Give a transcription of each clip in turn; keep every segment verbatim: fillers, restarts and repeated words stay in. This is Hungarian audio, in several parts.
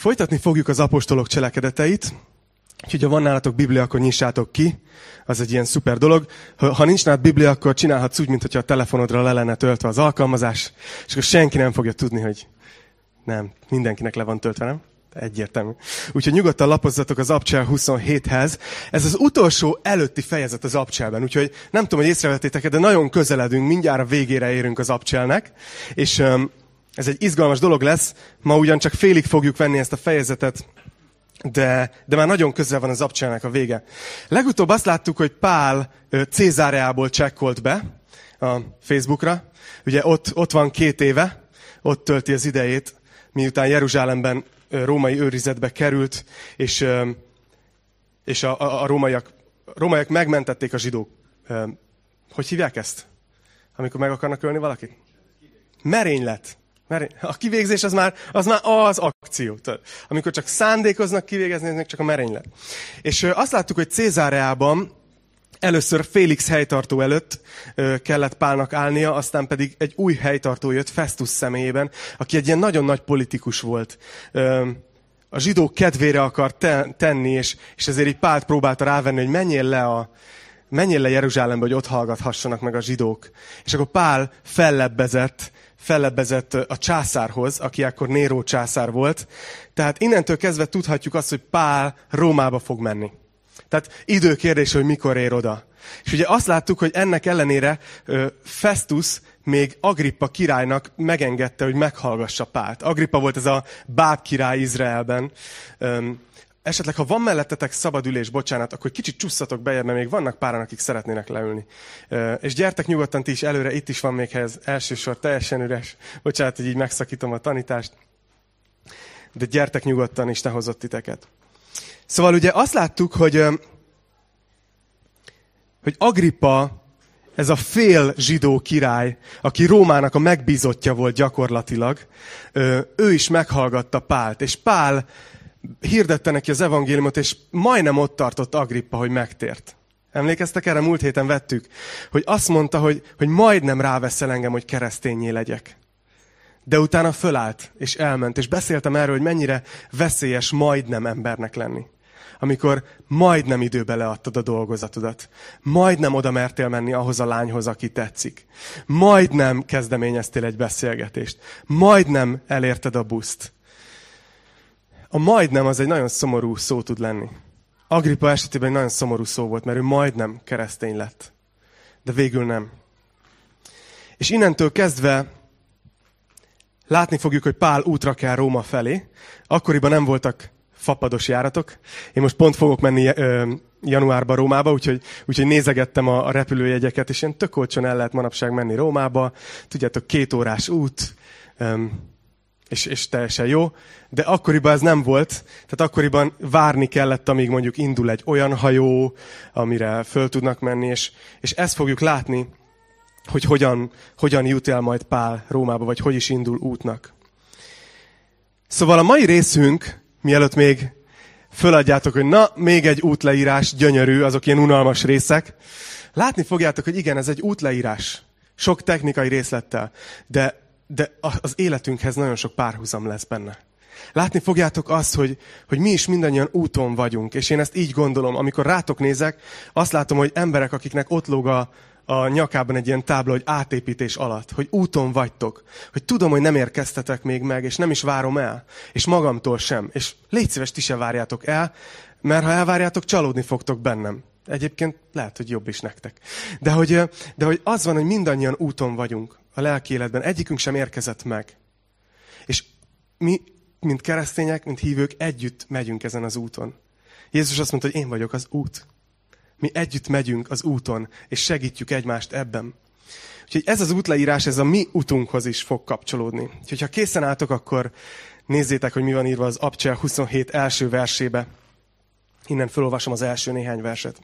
Folytatni fogjuk az apostolok cselekedeteit, úgyhogy ha van nálatok Biblia, akkor nyissátok ki, az egy ilyen szuper dolog. Ha, ha nincs nálad Biblia, akkor csinálhatsz úgy, mintha a telefonodra le lenne töltve az alkalmazás, és akkor senki nem fogja tudni, hogy nem, mindenkinek le van töltve, nem? Egyértelmű. Úgyhogy nyugodtan lapozzatok az ApCsel huszonhéthez. Ez az utolsó előtti fejezet az ApCselben, úgyhogy nem tudom, hogy észrevettétek, de nagyon közeledünk, mindjárt a végére érünk az ApCselnek, és... ez egy izgalmas dolog lesz, ma ugyancsak félig fogjuk venni ezt a fejezetet, de, de már nagyon közel van az ApCselnek a vége. Legutóbb azt láttuk, hogy Pál Cézáreából csekkolt be a Facebookra, ugye ott, ott van két éve, ott tölti az idejét, miután Jeruzsálemben római őrizetbe került, és, és a, a, a rómaiak, rómaiak megmentették a zsidók. Hogy hívják ezt? Amikor meg akarnak ölni valakit? Merénylet. Mert a kivégzés az már, az már az akció. Amikor csak szándékoznak kivégezni, ez még csak a merénylet. És azt láttuk, hogy Cézáreában először Félix helytartó előtt kellett Pálnak állnia, aztán pedig egy új helytartó jött Festus személyében, aki egy ilyen nagyon nagy politikus volt. A zsidók kedvére akart tenni, és ezért így Pált próbálta rávenni, hogy menjél le a... menjél le Jeruzsálembe, hogy ott hallgathassanak meg a zsidók. És akkor Pál fellebbezett, fellebbezett a császárhoz, aki akkor Néró császár volt. Tehát innentől kezdve tudhatjuk azt, hogy Pál Rómába fog menni. Tehát időkérdés, hogy mikor ér oda. És ugye azt láttuk, hogy ennek ellenére Festus még Agrippa királynak megengedte, hogy meghallgassa Pált. Agrippa volt ez a báb király Izraelben. Esetleg, ha van mellettetek szabadülés, bocsánat, akkor kicsit csúszatok bejebb, mert még vannak páran, akik szeretnének leülni. És gyertek nyugodtan ti is előre, itt is van még ez első sor teljesen üres. Bocsánat, hogy így megszakítom a tanítást. De gyertek nyugodtan, Isten hozott titeket. Szóval ugye azt láttuk, hogy, hogy Agrippa, ez a fél zsidó király, aki Rómának a megbízottja volt gyakorlatilag, ő is meghallgatta Pált, és Pál hirdette neki az evangéliumot, és majdnem ott tartott Agrippa, hogy megtért. Emlékeztek erre? Múlt héten vettük, hogy azt mondta, hogy, hogy majdnem ráveszel engem, hogy keresztényé legyek. De utána fölállt, és elment, és beszéltem erről, hogy mennyire veszélyes majdnem embernek lenni. Amikor majdnem időbe leadtad a dolgozatodat. Majdnem oda mertél menni ahhoz a lányhoz, aki tetszik. Majdnem kezdeményeztél egy beszélgetést. Majdnem elérted a buszt. A majdnem az egy nagyon szomorú szó tud lenni. Agrippa esetében egy nagyon szomorú szó volt, mert ő majdnem keresztény lett. De végül nem. És innentől kezdve látni fogjuk, hogy Pál útra kell Róma felé. Akkoriban nem voltak fapados járatok. Én most pont fogok menni januárba Rómába, úgyhogy, úgyhogy nézegettem a repülőjegyeket, és ilyen tök olcsón el lehet manapság menni Rómába. Tudjátok, két órás út, És, és teljesen jó, de akkoriban ez nem volt, tehát akkoriban várni kellett, amíg mondjuk indul egy olyan hajó, amire föl tudnak menni, és, és ezt fogjuk látni, hogy hogyan, hogyan jut el majd Pál Rómába, vagy hogy is indul útnak. Szóval a mai részünk, mielőtt még föladjátok, hogy na, még egy útleírás, gyönyörű, azok ilyen unalmas részek, látni fogjátok, hogy igen, ez egy útleírás, sok technikai részlettel, de De az életünkhez nagyon sok párhuzam lesz benne. Látni fogjátok azt, hogy, hogy mi is mindannyian úton vagyunk, és én ezt így gondolom. Amikor rátok nézek, azt látom, hogy emberek, akiknek ott lóg a, a nyakában egy ilyen tábla, hogy átépítés alatt, hogy úton vagytok, hogy tudom, hogy nem érkeztetek még meg, és nem is várom el, és magamtól sem, és légy szíves, ti se várjátok el, mert ha elvárjátok, csalódni fogtok bennem. Egyébként lehet, hogy jobb is nektek. De hogy, de hogy az van, hogy mindannyian úton vagyunk a lelki életben. Egyikünk sem érkezett meg. És mi, mint keresztények, mint hívők, együtt megyünk ezen az úton. Jézus azt mondta, hogy én vagyok az út. Mi együtt megyünk az úton, és segítjük egymást ebben. Úgyhogy ez az útleírás, ez a mi útunkhoz is fog kapcsolódni. Úgyhogy ha készen álltok, akkor nézzétek, hogy mi van írva az ApCsel huszonhét első versébe. Innen felolvasom az első néhány verset.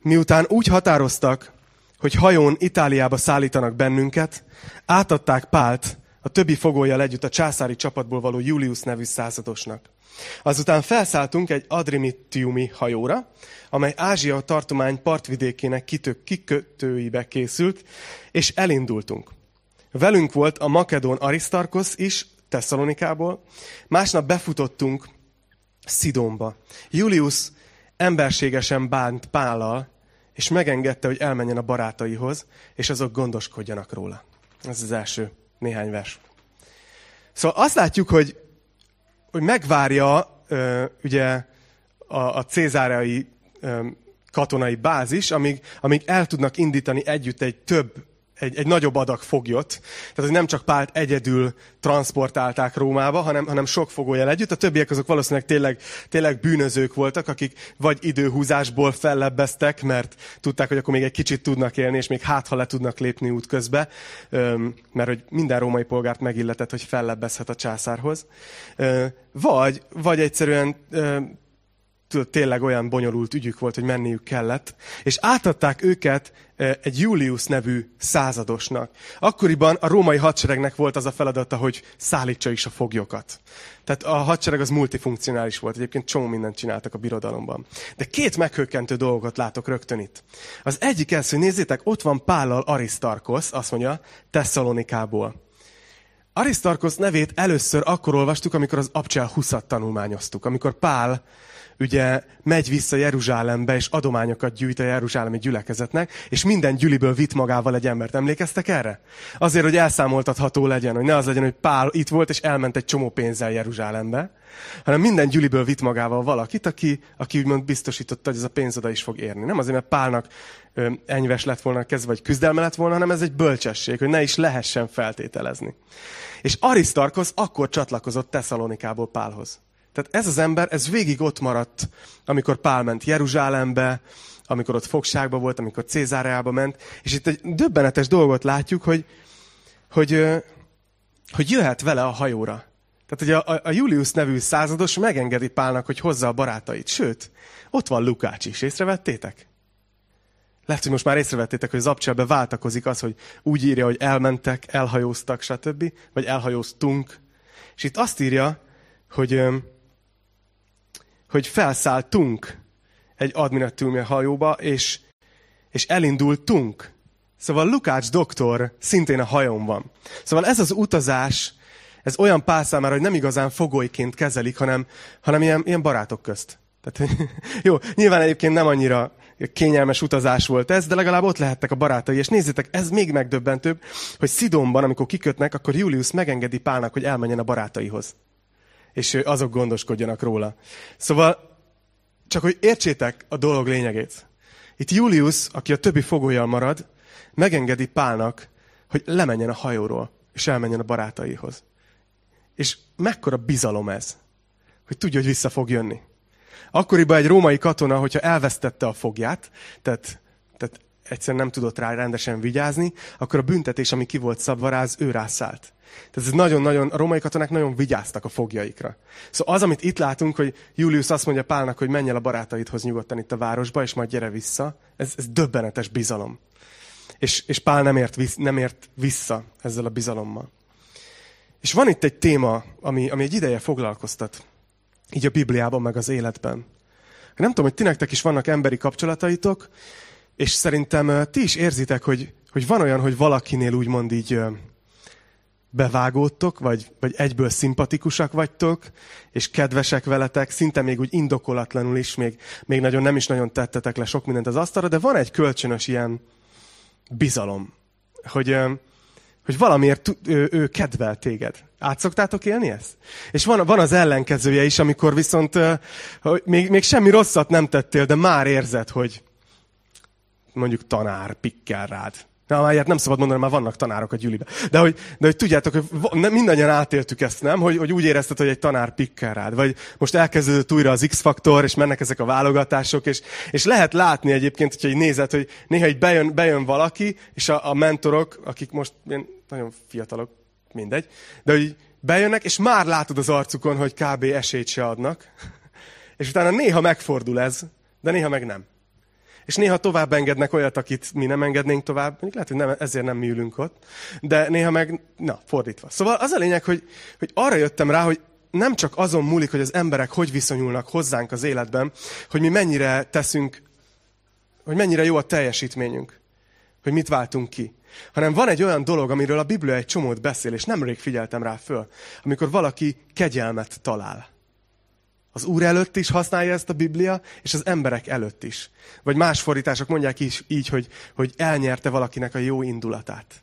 Miután úgy határoztak, hogy hajón Itáliába szállítanak bennünket, átadták Pált a többi fogollyal együtt a császári csapatból való Julius nevű századosnak. Azután felszálltunk egy Adramittiumi hajóra, amely Ázsia tartomány partvidékének kitök kikötőibe készült, és elindultunk. Velünk volt a Makedón Arisztarkhosz is, Tesszalonikából. Másnap befutottunk Szidonba. Julius emberségesen bánt Pállal, és megengedte, hogy elmenjen a barátaihoz, és azok gondoskodjanak róla. Ez az első néhány vers. Szóval azt látjuk, hogy, hogy megvárja ö, ugye a, a cézáreai ö, katonai bázis, amíg, amíg el tudnak indítani együtt egy több, egy, egy nagyobb adag foglyot. Tehát, hogy nem csak Pált egyedül transportálták Rómába, hanem, hanem sok fogolyjal együtt. A többiek azok valószínűleg tényleg, tényleg bűnözők voltak, akik vagy időhúzásból fellebbeztek, mert tudták, hogy akkor még egy kicsit tudnak élni, és még hátha le tudnak lépni útközbe, mert hogy minden római polgárt megilletett, hogy fellebbezhet a császárhoz. Vagy, vagy egyszerűen... tényleg olyan bonyolult ügyük volt, hogy menniük kellett, és átadták őket egy Julius nevű századosnak. Akkoriban a római hadseregnek volt az a feladata, hogy szállítsa is a foglyokat. Tehát a hadsereg az multifunkcionális volt, egyébként csomó mindent csináltak a birodalomban. De két meghökkentő dolgot látok rögtön itt. Az egyik ez, hogy nézzétek, ott van Pállal Arisztarkhosz, azt mondja, Tesszalonikából. Arisztarkhosz nevét először akkor olvastuk, amikor az ApCsel huszat tanulmányoztuk, amikor Pál ugye megy vissza Jeruzsálembe, és adományokat gyűjt a jeruzsálemi gyülekezetnek, és minden gyüliből vitt magával egy embert. Emlékeztek erre? Azért, hogy elszámoltatható legyen, hogy ne az legyen, hogy Pál itt volt, és elment egy csomó pénzzel Jeruzsálembe, hanem minden gyüliből vitt magával valakit, aki, aki úgymond biztosította, hogy ez a pénz oda is fog érni. Nem azért, mert Pálnak ö, enyves lett volna kezdve, vagy küzdelme lett volna, hanem ez egy bölcsesség, hogy ne is lehessen feltételezni. És Arisztarkhosz akkor csatlakozott Tesszalonikából Pálhoz. Tehát ez az ember, ez végig ott maradt, amikor Pál ment Jeruzsálembe, amikor ott fogságba volt, amikor Cézáreába ment. És itt egy döbbenetes dolgot látjuk, hogy, hogy, hogy jöhet vele a hajóra. Tehát, hogy a, a Julius nevű százados megengedi Pálnak, hogy hozza a barátait. Sőt, ott van Lukács is. Észrevettétek? Lehet, hogy most már észrevettétek, hogy az ApCselbe váltakozik az, hogy úgy írja, hogy elmentek, elhajóztak, stb. Vagy elhajóztunk. És itt azt írja, hogy... hogy felszálltunk egy Adramittiumi hajóba, és, és elindultunk. Szóval Lukács doktor szintén a hajón van. Szóval ez az utazás, ez olyan Pál számára, hogy nem igazán fogolyként kezelik, hanem, hanem ilyen, ilyen barátok közt. Tehát, jó, nyilván egyébként nem annyira kényelmes utazás volt ez, de legalább ott lehettek a barátai. És nézzétek, ez még megdöbbentőbb, hogy Szidonban, amikor kikötnek, akkor Julius megengedi Pálnak, hogy elmenjen a barátaihoz, és azok gondoskodjanak róla. Szóval, csak hogy értsétek a dolog lényegét. Itt Julius, aki a többi fogollyal marad, megengedi Pálnak, hogy lemenjen a hajóról, és elmenjen a barátaihoz. És mekkora bizalom ez, hogy tudja, hogy vissza fog jönni. Akkoriban egy római katona, hogyha elvesztette a fogját, tehát, tehát egyszerűen nem tudott rá rendesen vigyázni, akkor a büntetés, ami ki volt szabva rá, az ő rászállt. Tehát ez nagyon-nagyon, a római katonák nagyon vigyáztak a foglyaikra. Szóval az, amit itt látunk, hogy Julius azt mondja Pálnak, hogy menj el a barátaidhoz nyugodtan itt a városba, és majd gyere vissza, ez, ez döbbenetes bizalom. És, és Pál nem ért, nem ért vissza ezzel a bizalommal. És van itt egy téma, ami, ami egy ideje foglalkoztat, így a Bibliában, meg az életben. Nem tudom, hogy ti nektek is vannak emberi kapcsolataitok, és szerintem ti is érzitek, hogy, hogy van olyan, hogy valakinél úgymond így... bevágódtok, vagy, vagy egyből szimpatikusak vagytok, és kedvesek veletek, szinte még úgy indokolatlanul is, még, még nagyon nem is nagyon tettetek le sok mindent az asztalra, de van egy kölcsönös ilyen bizalom, hogy, hogy valamiért ő, ő kedvel téged. Át szoktátok élni ezt? És van, van az ellenkezője is, amikor viszont még, még semmi rosszat nem tettél, de már érzed, hogy mondjuk tanár pikkel rád. Na, már ilyet nem szabad mondani, már vannak tanárok a gyűlibe. De hogy, de hogy tudjátok, hogy mindannyian átéltük ezt, nem? Hogy, hogy úgy érezted, hogy egy tanár pikkel rád. Vagy most elkezdődött újra az X-faktor, és mennek ezek a válogatások, és, és lehet látni egyébként, hogyha így nézed, hogy néha így bejön, bejön valaki, és a, a mentorok, akik most nagyon fiatalok, mindegy, de hogy bejönnek, és már látod az arcukon, hogy kb. Esélyt se adnak. És utána néha megfordul ez, de néha meg nem. És néha tovább engednek olyat, akit mi nem engednénk tovább. Mondjuk lehet, hogy nem, ezért nem mi ülünk ott. De néha meg, na, fordítva. Szóval az a lényeg, hogy, hogy arra jöttem rá, hogy nem csak azon múlik, hogy az emberek hogy viszonyulnak hozzánk az életben, hogy mi mennyire teszünk, hogy mennyire jó a teljesítményünk. hogy mit váltunk ki. Hanem van egy olyan dolog, amiről a Biblia egy csomót beszél, és nemrég figyeltem rá föl, amikor valaki kegyelmet talál. Az Úr előtt is használja ezt a Biblia, és az emberek előtt is. Vagy más fordítások mondják is így, hogy, hogy elnyerte valakinek a jó indulatát.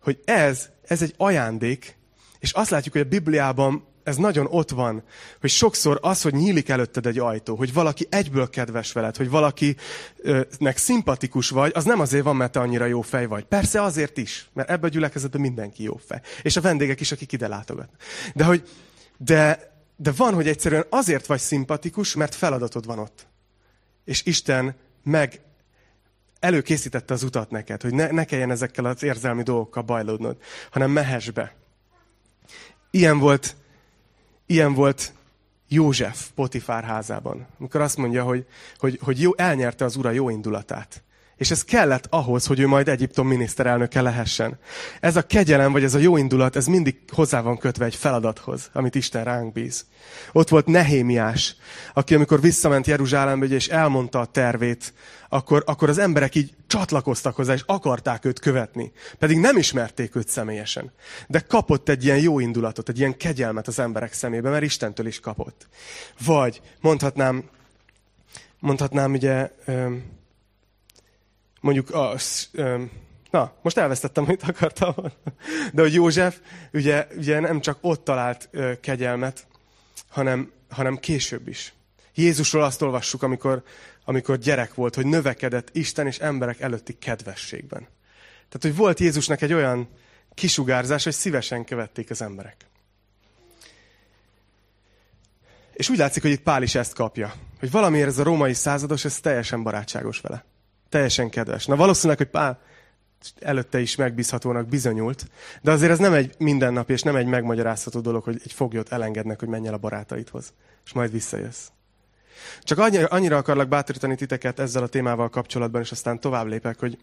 Hogy ez, ez egy ajándék, és azt látjuk, hogy a Bibliában ez nagyon ott van, hogy sokszor az, hogy nyílik előtted egy ajtó, hogy valaki egyből kedves veled, hogy valakinek szimpatikus vagy, az nem azért van, mert te annyira jó fej vagy. Persze azért is, mert ebben a gyülekezetben mindenki jó fej. És a vendégek is, akik ide látogatnak. De hogy... De, De van, hogy egyszerűen azért vagy szimpatikus, mert feladatod van ott. És Isten meg előkészítette az utat neked, hogy ne, ne kelljen ezekkel az érzelmi dolgokkal bajlódnod, hanem mehess be. Ilyen volt, ilyen volt József Potifár házában, amikor azt mondja, hogy, hogy, hogy jó, elnyerte az ura jó indulatát. És ez kellett ahhoz, hogy ő majd Egyiptom miniszterelnöke lehessen. Ez a kegyelem, vagy ez a jó indulat, ez mindig hozzá van kötve egy feladathoz, amit Isten ránk bíz. Ott volt Nehémiás, aki amikor visszament Jeruzsálembe, és elmondta a tervét, akkor, akkor az emberek így csatlakoztak hozzá, és akarták őt követni. Pedig nem ismerték őt személyesen. De kapott egy ilyen jó indulatot, egy ilyen kegyelmet az emberek szemébe, mert Istentől is kapott. Vagy mondhatnám, mondhatnám ugye... Mondjuk, a, na, most elvesztettem, amit akartam. De hogy József ugye, ugye nem csak ott talált kegyelmet, hanem, hanem később is. Jézusról azt olvassuk, amikor, amikor gyerek volt, hogy növekedett Isten és emberek előtti kedvességben. Tehát, hogy volt Jézusnak egy olyan kisugárzás, hogy szívesen követték az emberek. És úgy látszik, hogy itt Pál is ezt kapja. Hogy valamiért ez a római százados, ez teljesen barátságos vele. Teljesen kedves. Na valószínűleg, hogy Pál előtte is megbízhatónak bizonyult, de azért ez nem egy mindennapi és nem egy megmagyarázható dolog, hogy egy foglyot elengednek, hogy menj el a barátaidhoz, és majd visszajössz. Csak annyira, annyira akarlak bátorítani titeket ezzel a témával kapcsolatban, és aztán tovább lépek, hogy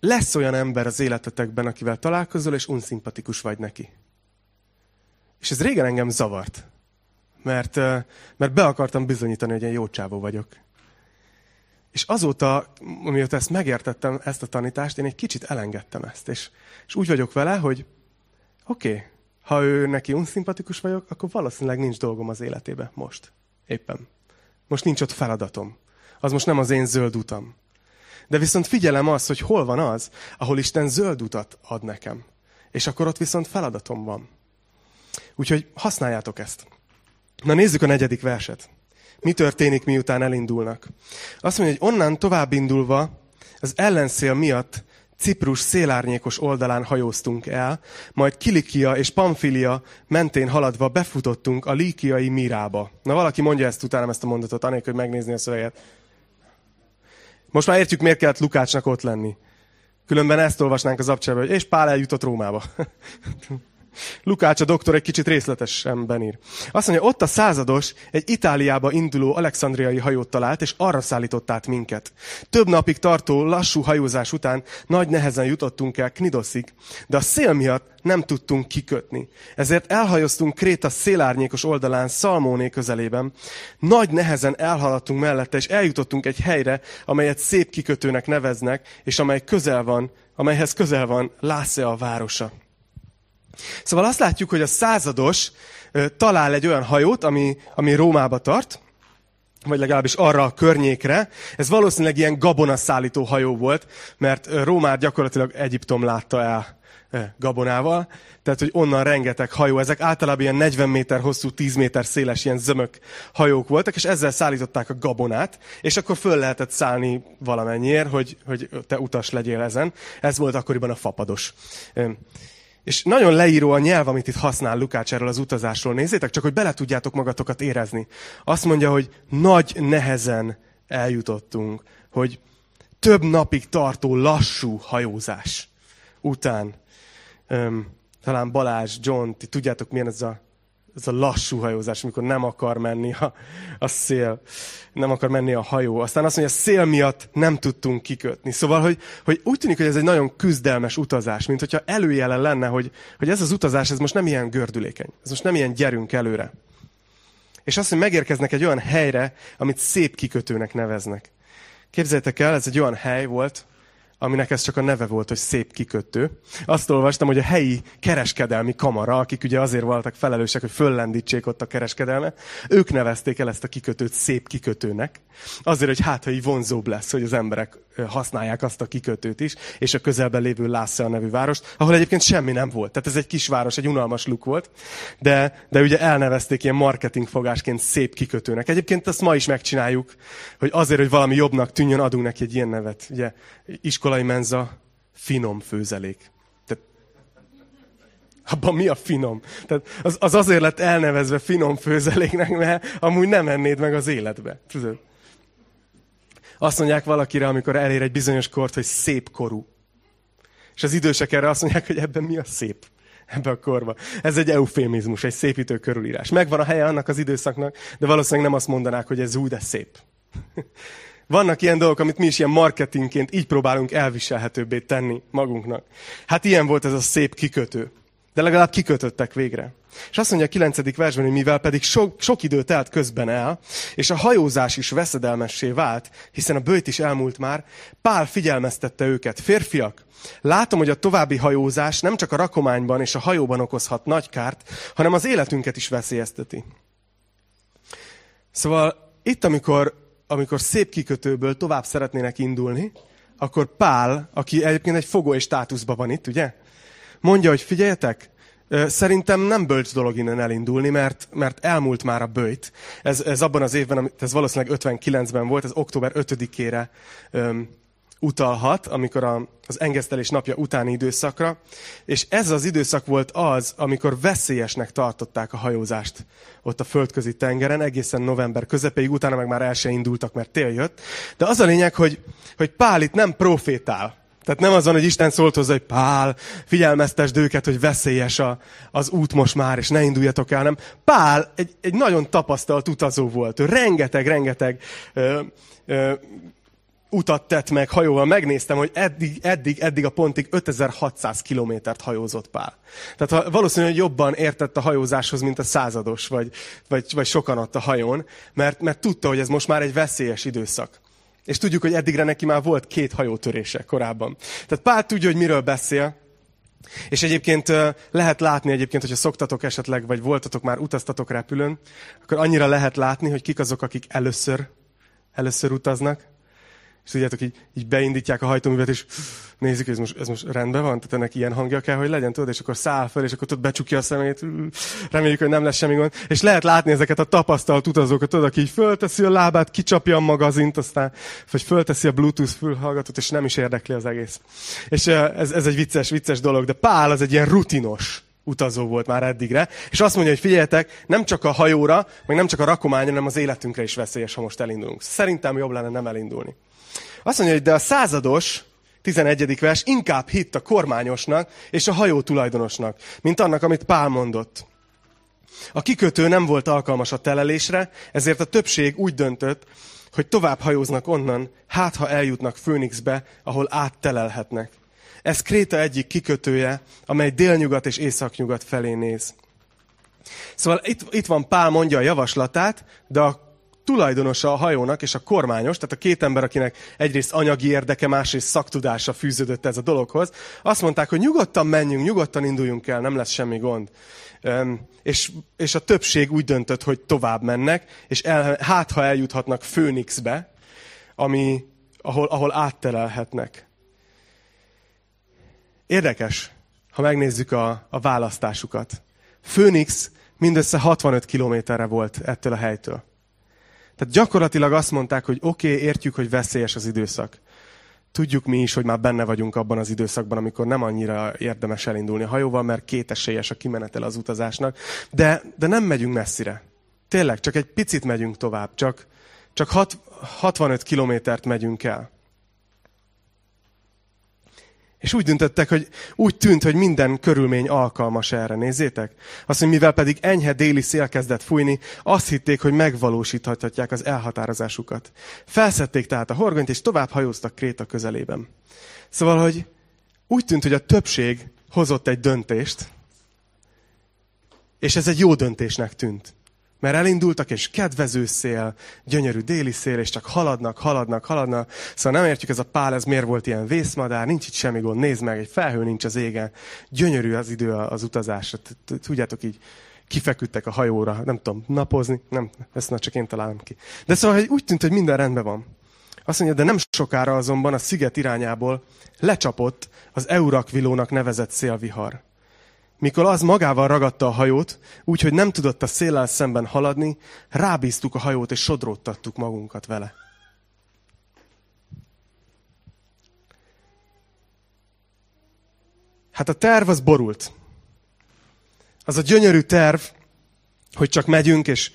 lesz olyan ember az életetekben, akivel találkozol, és unszimpatikus vagy neki. És ez régen engem zavart, mert, mert be akartam bizonyítani, hogy én jó csávó vagyok. És azóta, amióta ezt megértettem, ezt a tanítást, én egy kicsit elengedtem ezt. És, és úgy vagyok vele, hogy oké, okay, ha ő neki unszimpatikus vagyok, akkor valószínűleg nincs dolgom az életébe most. Éppen. Most nincs ott feladatom. Az most nem az én zöld utam. De viszont figyelem azt, hogy hol van az, ahol Isten zöld utat ad nekem. És akkor ott viszont feladatom van. Úgyhogy használjátok ezt. Na nézzük a negyedik verset. Mi történik, miután elindulnak? Azt mondja, hogy onnan tovább indulva, az ellenszél miatt Ciprus szélárnyékos oldalán hajóztunk el, majd Kilikia és Pamfilia mentén haladva befutottunk a líkiai Mírába. Na valaki mondja ezt utána, ezt a mondatot, anélkül, hogy megnézni a szöveget. Most már értjük, miért kellett Lukácsnak ott lenni. Különben ezt olvasnánk az ApCselből, hogy és Pál eljutott Rómába. Lukács a doktor egy kicsit részletesen ír. Azt mondja, ott a százados egy Itáliába induló alexandriai hajót talált, és arra szállított át minket. Több napig tartó lassú hajózás után nagy nehezen jutottunk el Knidoszig, de a szél miatt nem tudtunk kikötni. Ezért elhajóztunk Kréta szélárnyékos oldalán, Szalmóné közelében. Nagy nehezen elhaladtunk mellette, és eljutottunk egy helyre, amelyet szép kikötőnek neveznek, és amely közel van, amelyhez közel van Lasaia városa. Szóval azt látjuk, hogy a százados talál egy olyan hajót, ami, ami Rómába tart, vagy legalábbis arra a környékre. Ez valószínűleg ilyen gabonaszállító hajó volt, mert Rómát gyakorlatilag Egyiptom látta el gabonával. Tehát, hogy onnan rengeteg hajó. Ezek általában ilyen negyven méter hosszú, tíz méter széles ilyen zömök hajók voltak, és ezzel szállították a gabonát, és akkor föl lehetett szállni valamennyiért, hogy, hogy te utas legyél ezen. Ez volt akkoriban a fapados. És nagyon leíró a nyelv, amit itt használ Lukács erről az utazásról. Nézzétek, csak hogy bele tudjátok magatokat érezni. Azt mondja, hogy nagy nehezen eljutottunk, hogy több napig tartó lassú hajózás után. Öm, talán Balázs, John, ti tudjátok, milyen ez a, ez a lassú hajózás, amikor nem akar menni a, a szél, nem akar menni a hajó. Aztán azt mondja, a szél miatt nem tudtunk kikötni. Szóval, hogy, hogy úgy tűnik, hogy ez egy nagyon küzdelmes utazás, mint hogyha előjelen lenne, hogy, hogy ez az utazás, ez most nem ilyen gördülékeny, ez most nem ilyen gyerünk előre. És azt, hogy megérkeznek egy olyan helyre, amit szép kikötőnek neveznek. Képzeljétek el, ez egy olyan hely volt, aminek ez csak a neve volt, hogy szép kikötő. Azt olvastam, hogy a helyi kereskedelmi kamara, akik ugye azért voltak felelősek, hogy föllendítsék ott a kereskedelmet, ők nevezték el ezt a kikötőt szép kikötőnek. Azért, hogy hát, ha így vonzóbb lesz, hogy az emberek használják azt a kikötőt is, és a közelben lévő Lasaia nevű várost, ahol egyébként semmi nem volt. Tehát ez egy kis város, egy unalmas luk volt, de, de ugye elnevezték ilyen marketingfogásként szép kikötőnek. Egyébként ezt ma is megcsináljuk, hogy azért, hogy valami jobbnak tűnjön, adunk neki egy ilyen nevet. Ugye, iskolai menza, finom főzelék. Tehát, abban mi a finom? Tehát az, az azért lett elnevezve finom főzeléknek, mert amúgy nem ennéd meg az életbe. Tudod? Azt mondják valakire, amikor elér egy bizonyos kort, hogy szép korú. És az idősek erre azt mondják, hogy ebben mi a szép? Ebben a korban. Ez egy eufémizmus, egy szépítő körülírás. Megvan a helye annak az időszaknak, de valószínűleg nem azt mondanák, hogy ez úgy, de szép. Vannak ilyen dolgok, amit mi is ilyen marketingként így próbálunk elviselhetőbbé tenni magunknak. Hát ilyen volt ez a szép kikötő. De legalább kikötöttek végre. És azt mondja a kilencedik versben, hogy mivel pedig sok, sok idő telt közben el, és a hajózás is veszedelmessé vált, hiszen a böjt is elmúlt már, Pál figyelmeztette őket. Férfiak, látom, hogy a további hajózás nem csak a rakományban és a hajóban okozhat nagy kárt, hanem az életünket is veszélyezteti. Szóval itt, amikor, amikor szép kikötőből tovább szeretnének indulni, akkor Pál, aki egyébként egy fogoly státuszban van itt, ugye? Mondja, hogy figyeljetek, szerintem nem bölcs dolog innen elindulni, mert, mert elmúlt már a böjt. Ez, ez abban az évben, ez valószínűleg ötvenkilencben volt, ez október ötödikére um, utalhat, amikor a, az engesztelés napja utáni időszakra. És ez az időszak volt az, amikor veszélyesnek tartották a hajózást ott a földközi tengeren, egészen november közepéig, utána meg már el se indultak, mert tél jött. De az a lényeg, hogy, hogy Pál itt nem profétál. Tehát nem az van, hogy Isten szólt hozzá, hogy Pál, figyelmeztesd őket, hogy veszélyes a, az út most már, és ne induljatok el, nem. Pál egy, egy nagyon tapasztalt utazó volt. Ő rengeteg-rengeteg ö, ö, utat tett meg hajóval. Megnéztem, hogy eddig, eddig, eddig a pontig ötezer-hatszáz kilométert hajózott Pál. Tehát ha, valószínűleg jobban értett a hajózáshoz, mint a százados, vagy, vagy, vagy sokan ott a hajón, mert, mert tudta, hogy ez most már egy veszélyes időszak. És tudjuk, hogy eddigre neki már volt két hajótörése korábban. Tehát Pál tudja, hogy miről beszél. És egyébként lehet látni egyébként, hogyha szoktatok esetleg, vagy voltatok már, utaztatok repülőn, akkor annyira lehet látni, hogy kik azok, akik először, először utaznak. És tudjátok, így, így beindítják a hajtóművet, és nézzük, hogy ez most, ez most rendben van, tehát ennek ilyen hangja kell, hogy legyen, tudod, és akkor száll fel, és akkor tudod, becsukja a szemét, reméljük, hogy nem lesz semmi gond. És lehet látni ezeket a tapasztalt utazókat, tudod, aki így fölteszi a lábát, kicsapja a magazint, aztán, vagy fölteszi a Bluetooth fülhallgatót, és nem is érdekli az egész. És ez, ez egy vicces, vicces dolog, de Pál az egy ilyen rutinos utazó volt már eddigre, és azt mondja, hogy figyeljetek, nem csak a hajóra, meg nem csak a rakományra, hanem az életünkre is veszélyes, ha most elindulunk. Szerintem jobb lenne nem elindulni. Azt mondja, hogy de a százados, tizenegyedik vers, inkább hitt a kormányosnak és a hajó tulajdonosnak, mint annak, amit Pál mondott. A kikötő nem volt alkalmas a telelésre, ezért a többség úgy döntött, hogy tovább hajóznak onnan, hát ha eljutnak Főnixbe, ahol áttelelhetnek. Ez Kréta egyik kikötője, amely délnyugat és északnyugat felé néz. Szóval itt, itt van, Pál mondja a javaslatát, de a tulajdonosa a hajónak és a kormányos, tehát a két ember, akinek egyrészt anyagi érdeke, másrészt szaktudása fűződött ez a dologhoz, azt mondták, hogy nyugodtan menjünk, nyugodtan induljunk el, nem lesz semmi gond. Üm, és, és a többség úgy döntött, hogy tovább mennek, és el, hát ha eljuthatnak Főnixbe, ami, ahol, ahol áttelelhetnek. Érdekes, ha megnézzük a, a választásukat. Főnix mindössze hatvanöt kilométerre volt ettől a helytől. Tehát gyakorlatilag azt mondták, hogy oké, okay, értjük, hogy veszélyes az időszak. Tudjuk mi is, hogy már benne vagyunk abban az időszakban, amikor nem annyira érdemes elindulni a hajóval, mert kétesélyes a kimenetel az utazásnak. De, de nem megyünk messzire. Tényleg, csak egy picit megyünk tovább. Csak, csak hat, hatvanöt kilométert megyünk el. És úgy döntöttek, hogy úgy tűnt, hogy minden körülmény alkalmas erre. Nézzétek! Azt, hogy mivel pedig enyhe déli szél kezdett fújni, azt hitték, hogy megvalósíthatják az elhatározásukat. Felszedték tehát a horgonyt, és tovább hajóztak Kréta közelében. Szóval, hogy úgy tűnt, hogy a többség hozott egy döntést, és ez egy jó döntésnek tűnt. Mert elindultak, és kedvező szél, gyönyörű déli szél, és csak haladnak, haladnak, haladnak. Szóval nem értjük, ez a pál, ez miért volt ilyen vészmadár, nincs itt semmi gond, nézd meg, egy felhő nincs az égen. Gyönyörű az idő az utazásra. Tudjátok, így kifeküdtek a hajóra, nem tudom, napozni, nem, ezt na, csak én találom ki. De szóval úgy tűnt, hogy minden rendben van. Azt mondja, de nem sokára azonban a sziget irányából lecsapott az Eurakvilónak nevezett szélvihar. Mikor az magával ragadta a hajót, úgyhogy nem tudott a széllel szemben haladni, rábíztuk a hajót és sodródtattuk magunkat vele. Hát a terv az borult. Az a gyönyörű terv, hogy csak megyünk, és,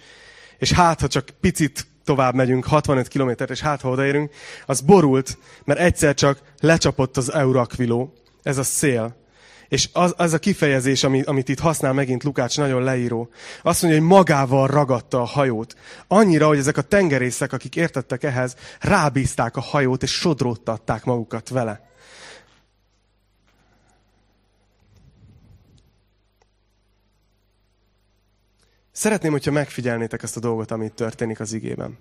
és hát, ha csak picit tovább megyünk, hatvanöt kilométert, és hát, ha odaérünk, az borult, mert egyszer csak lecsapott az Eurakviló, ez a szél. És az, az a kifejezés, ami, amit itt használ megint Lukács, nagyon leíró. Azt mondja, hogy magával ragadta a hajót. Annyira, hogy ezek a tengerészek, akik értettek ehhez, rábízták a hajót, és sodródtatták magukat vele. Szeretném, hogyha megfigyelnétek ezt a dolgot, ami történik az igében.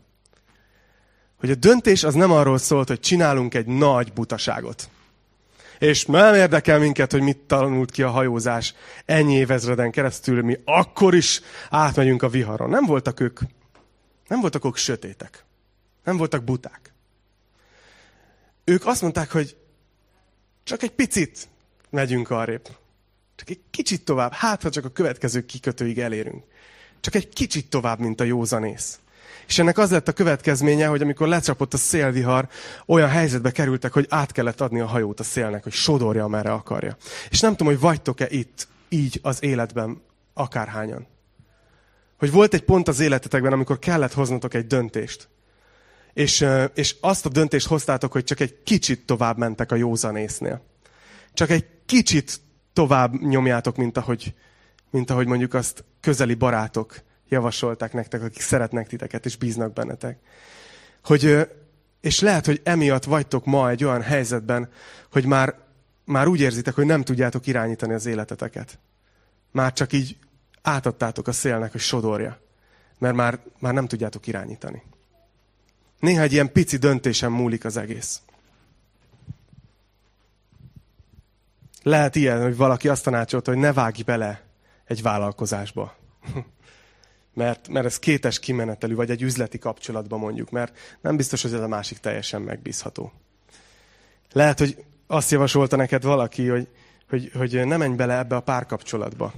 Hogy a döntés az nem arról szólt, hogy csinálunk egy nagy butaságot. És nem érdekel minket, hogy mit tanult ki a hajózás ennyi évezreden keresztül, mi akkor is átmegyünk a viharon. Nem voltak ők, nem voltak ők sötétek. Nem voltak buták. Ők azt mondták, hogy csak egy picit megyünk arrébb. Csak egy kicsit tovább, hát ha csak a következő kikötőig elérünk. Csak egy kicsit tovább, mint a józanész. És ennek az lett a következménye, hogy amikor lecsapott a szélvihar, olyan helyzetbe kerültek, hogy át kellett adni a hajót a szélnek, hogy sodorja, merre akarja. És nem tudom, hogy vagytok-e itt, így az életben, akárhányan. Hogy volt egy pont az életetekben, amikor kellett hoznotok egy döntést. És, és azt a döntést hoztátok, hogy csak egy kicsit tovább mentek a józanésznél. Csak egy kicsit tovább nyomjátok, mint ahogy, mint ahogy mondjuk azt közeli barátok javasolták nektek, akik szeretnek titeket, és bíznak bennetek. Hogy, és lehet, hogy emiatt vagytok ma egy olyan helyzetben, hogy már, már úgy érzitek, hogy nem tudjátok irányítani az életeteket. Már csak így átadtátok a szélnek, hogy sodorja. Mert már, már nem tudjátok irányítani. Néha egy ilyen pici döntésen múlik az egész. Lehet ilyen, hogy valaki azt tanácsolta, hogy ne vágj bele egy vállalkozásba. Mert, mert ez kétes kimenetelű, vagy egy üzleti kapcsolatban mondjuk, mert nem biztos, hogy ez a másik teljesen megbízható. Lehet, hogy azt javasolta neked valaki, hogy, hogy, hogy ne menj bele ebbe a párkapcsolatba.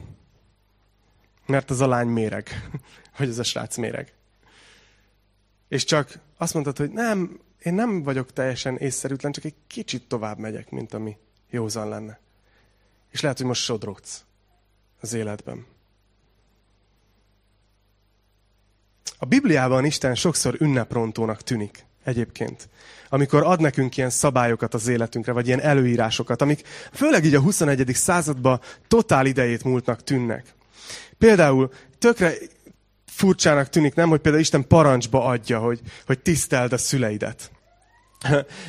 Mert az a lány méreg, vagy az a srác méreg. És csak azt mondtad, hogy nem, én nem vagyok teljesen észszerűtlen, csak egy kicsit tovább megyek, mint ami józan lenne. És lehet, hogy most sodródsz az életben. A Bibliában Isten sokszor ünneprontónak tűnik egyébként, amikor ad nekünk ilyen szabályokat az életünkre, vagy ilyen előírásokat, amik főleg így a huszonegyedik században totál idejét múltnak tűnnek. Például tökre furcsának tűnik, nem, hogy például Isten parancsba adja, hogy, hogy tiszteld a szüleidet.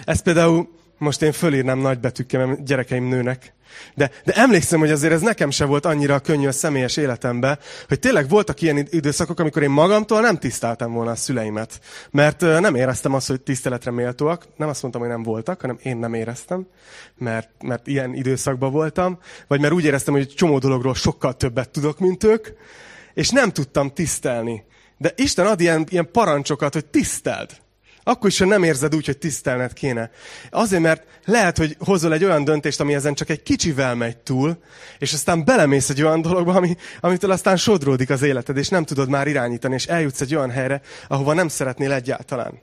Ez például, most én fölírnám nagybetűkkel, mert gyerekeim nőnek, De, de emlékszem, hogy azért ez nekem se volt annyira könnyű a személyes életemben, hogy tényleg voltak ilyen időszakok, amikor én magamtól nem tiszteltem volna a szüleimet. Mert nem éreztem azt, hogy tiszteletre méltóak. Nem azt mondtam, hogy nem voltak, hanem én nem éreztem, mert, mert ilyen időszakban voltam. Vagy mert úgy éreztem, hogy csomó dologról sokkal többet tudok, mint ők. És nem tudtam tisztelni. De Isten ad ilyen, ilyen parancsokat, hogy tiszteld. Akkor is, ha nem érzed úgy, hogy tisztelned kéne. Azért, mert lehet, hogy hozol egy olyan döntést, ami ezen csak egy kicsivel megy túl, és aztán belemész egy olyan dologba, ami, amitől aztán sodródik az életed, és nem tudod már irányítani, és eljutsz egy olyan helyre, ahova nem szeretnél egyáltalán.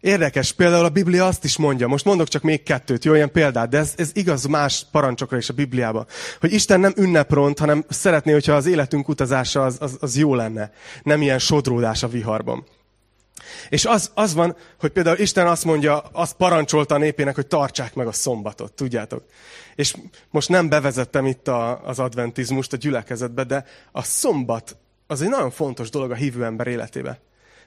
Érdekes, például a Biblia azt is mondja, most mondok csak még kettőt, jó, ilyen példát, de ez, ez igaz más parancsokra is a Bibliában, hogy Isten nem ünnepront, hanem szeretné, hogyha az életünk utazása az, az, az jó lenne, nem ilyen sodródás a viharban. És az, az van, hogy például Isten azt mondja, azt parancsolta a népének, hogy tartsák meg a szombatot, tudjátok. És most nem bevezettem itt a, az adventizmust a gyülekezetbe, de a szombat az egy nagyon fontos dolog a hívő ember életébe.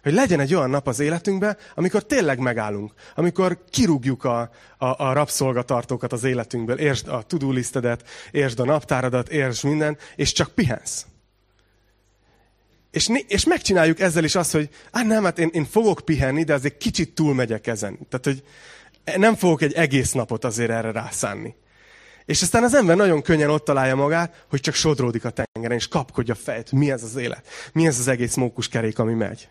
Hogy legyen egy olyan nap az életünkben, amikor tényleg megállunk, amikor kirúgjuk a, a, a rabszolgatartókat az életünkből, értsd a to-do listedet, értsd a naptáradat, értsd minden, és csak pihensz. És, és megcsináljuk ezzel is azt, hogy á, nem, hát én, én fogok pihenni, de azért kicsit túlmegyek ezen. Tehát, hogy nem fogok egy egész napot azért erre rászánni. És aztán az ember nagyon könnyen ott találja magát, hogy csak sodródik a tengeren, és kapkodja a fejt, mi ez az élet, mi ez az egész mókuskerék, ami megy.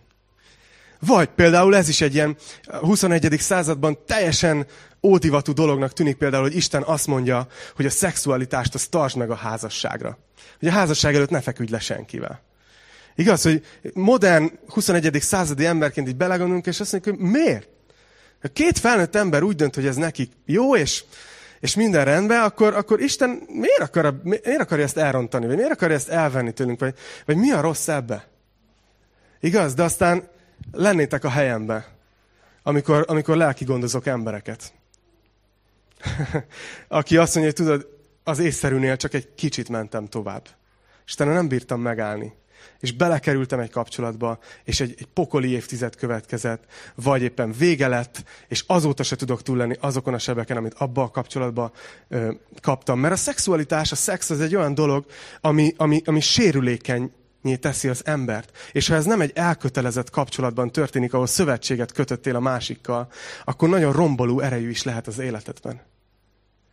Vagy például ez is egy ilyen huszonegyedik században teljesen ódivatú dolognak tűnik például, hogy Isten azt mondja, hogy a szexualitást azt tartsd meg a házasságra. Hogy a házasság előtt ne feküdj le senkivel. Igaz, hogy modern huszonegyedik századi emberként így belegondolunk, és azt mondjuk, hogy miért? Ha két felnőtt ember úgy dönt, hogy ez nekik jó, és, és minden rendben, akkor, akkor Isten miért, akar, miért akarja ezt elrontani, vagy miért akarja ezt elvenni tőlünk, vagy, vagy mi a rossz ebbe? Igaz, de aztán lennétek a helyemben, amikor, amikor lelki gondozok embereket. Aki azt mondja, hogy tudod, az észszerűnél csak egy kicsit mentem tovább. Istenem, nem bírtam megállni. És belekerültem egy kapcsolatba, és egy, egy pokoli évtized következett, vagy éppen vége lett, és azóta se tudok túl lenni azokon a sebeken, amit abba a kapcsolatba ö, kaptam. Mert a szexualitás, a szex az egy olyan dolog, ami, ami, ami sérülékeny teszi az embert. És ha ez nem egy elkötelezett kapcsolatban történik, ahol szövetséget kötöttél a másikkal, akkor nagyon romboló erejű is lehet az életedben.